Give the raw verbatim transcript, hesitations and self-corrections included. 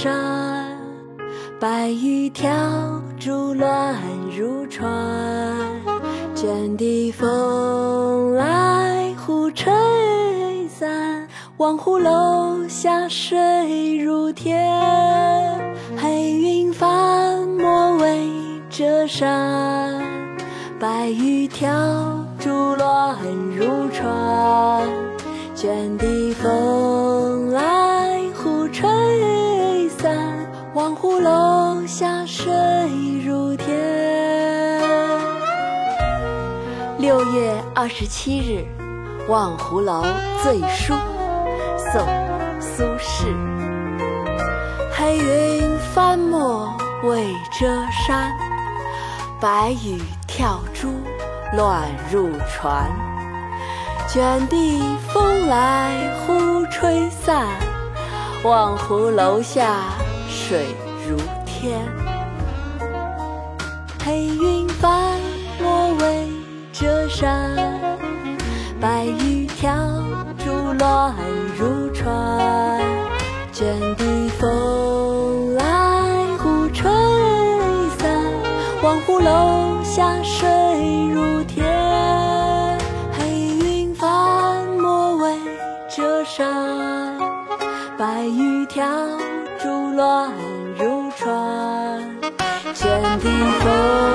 山，白玉条珠乱如船，卷地风来忽吹散，望湖楼下水如天，黑云翻墨围着山，白玉条珠乱如船，卷地风来忽吹散，望湖楼下水如天。六月二十七日，望湖楼醉书，宋·苏轼。黑云翻墨未遮山，白雨跳珠乱入船，卷地风来忽吹散，望湖楼下水如天。黑云翻墨未遮山，白玉条珠乱如船，卷地风来忽吹散，望湖楼下水如天。黑云翻墨未遮山，白玉条珠乱如船，卷地风。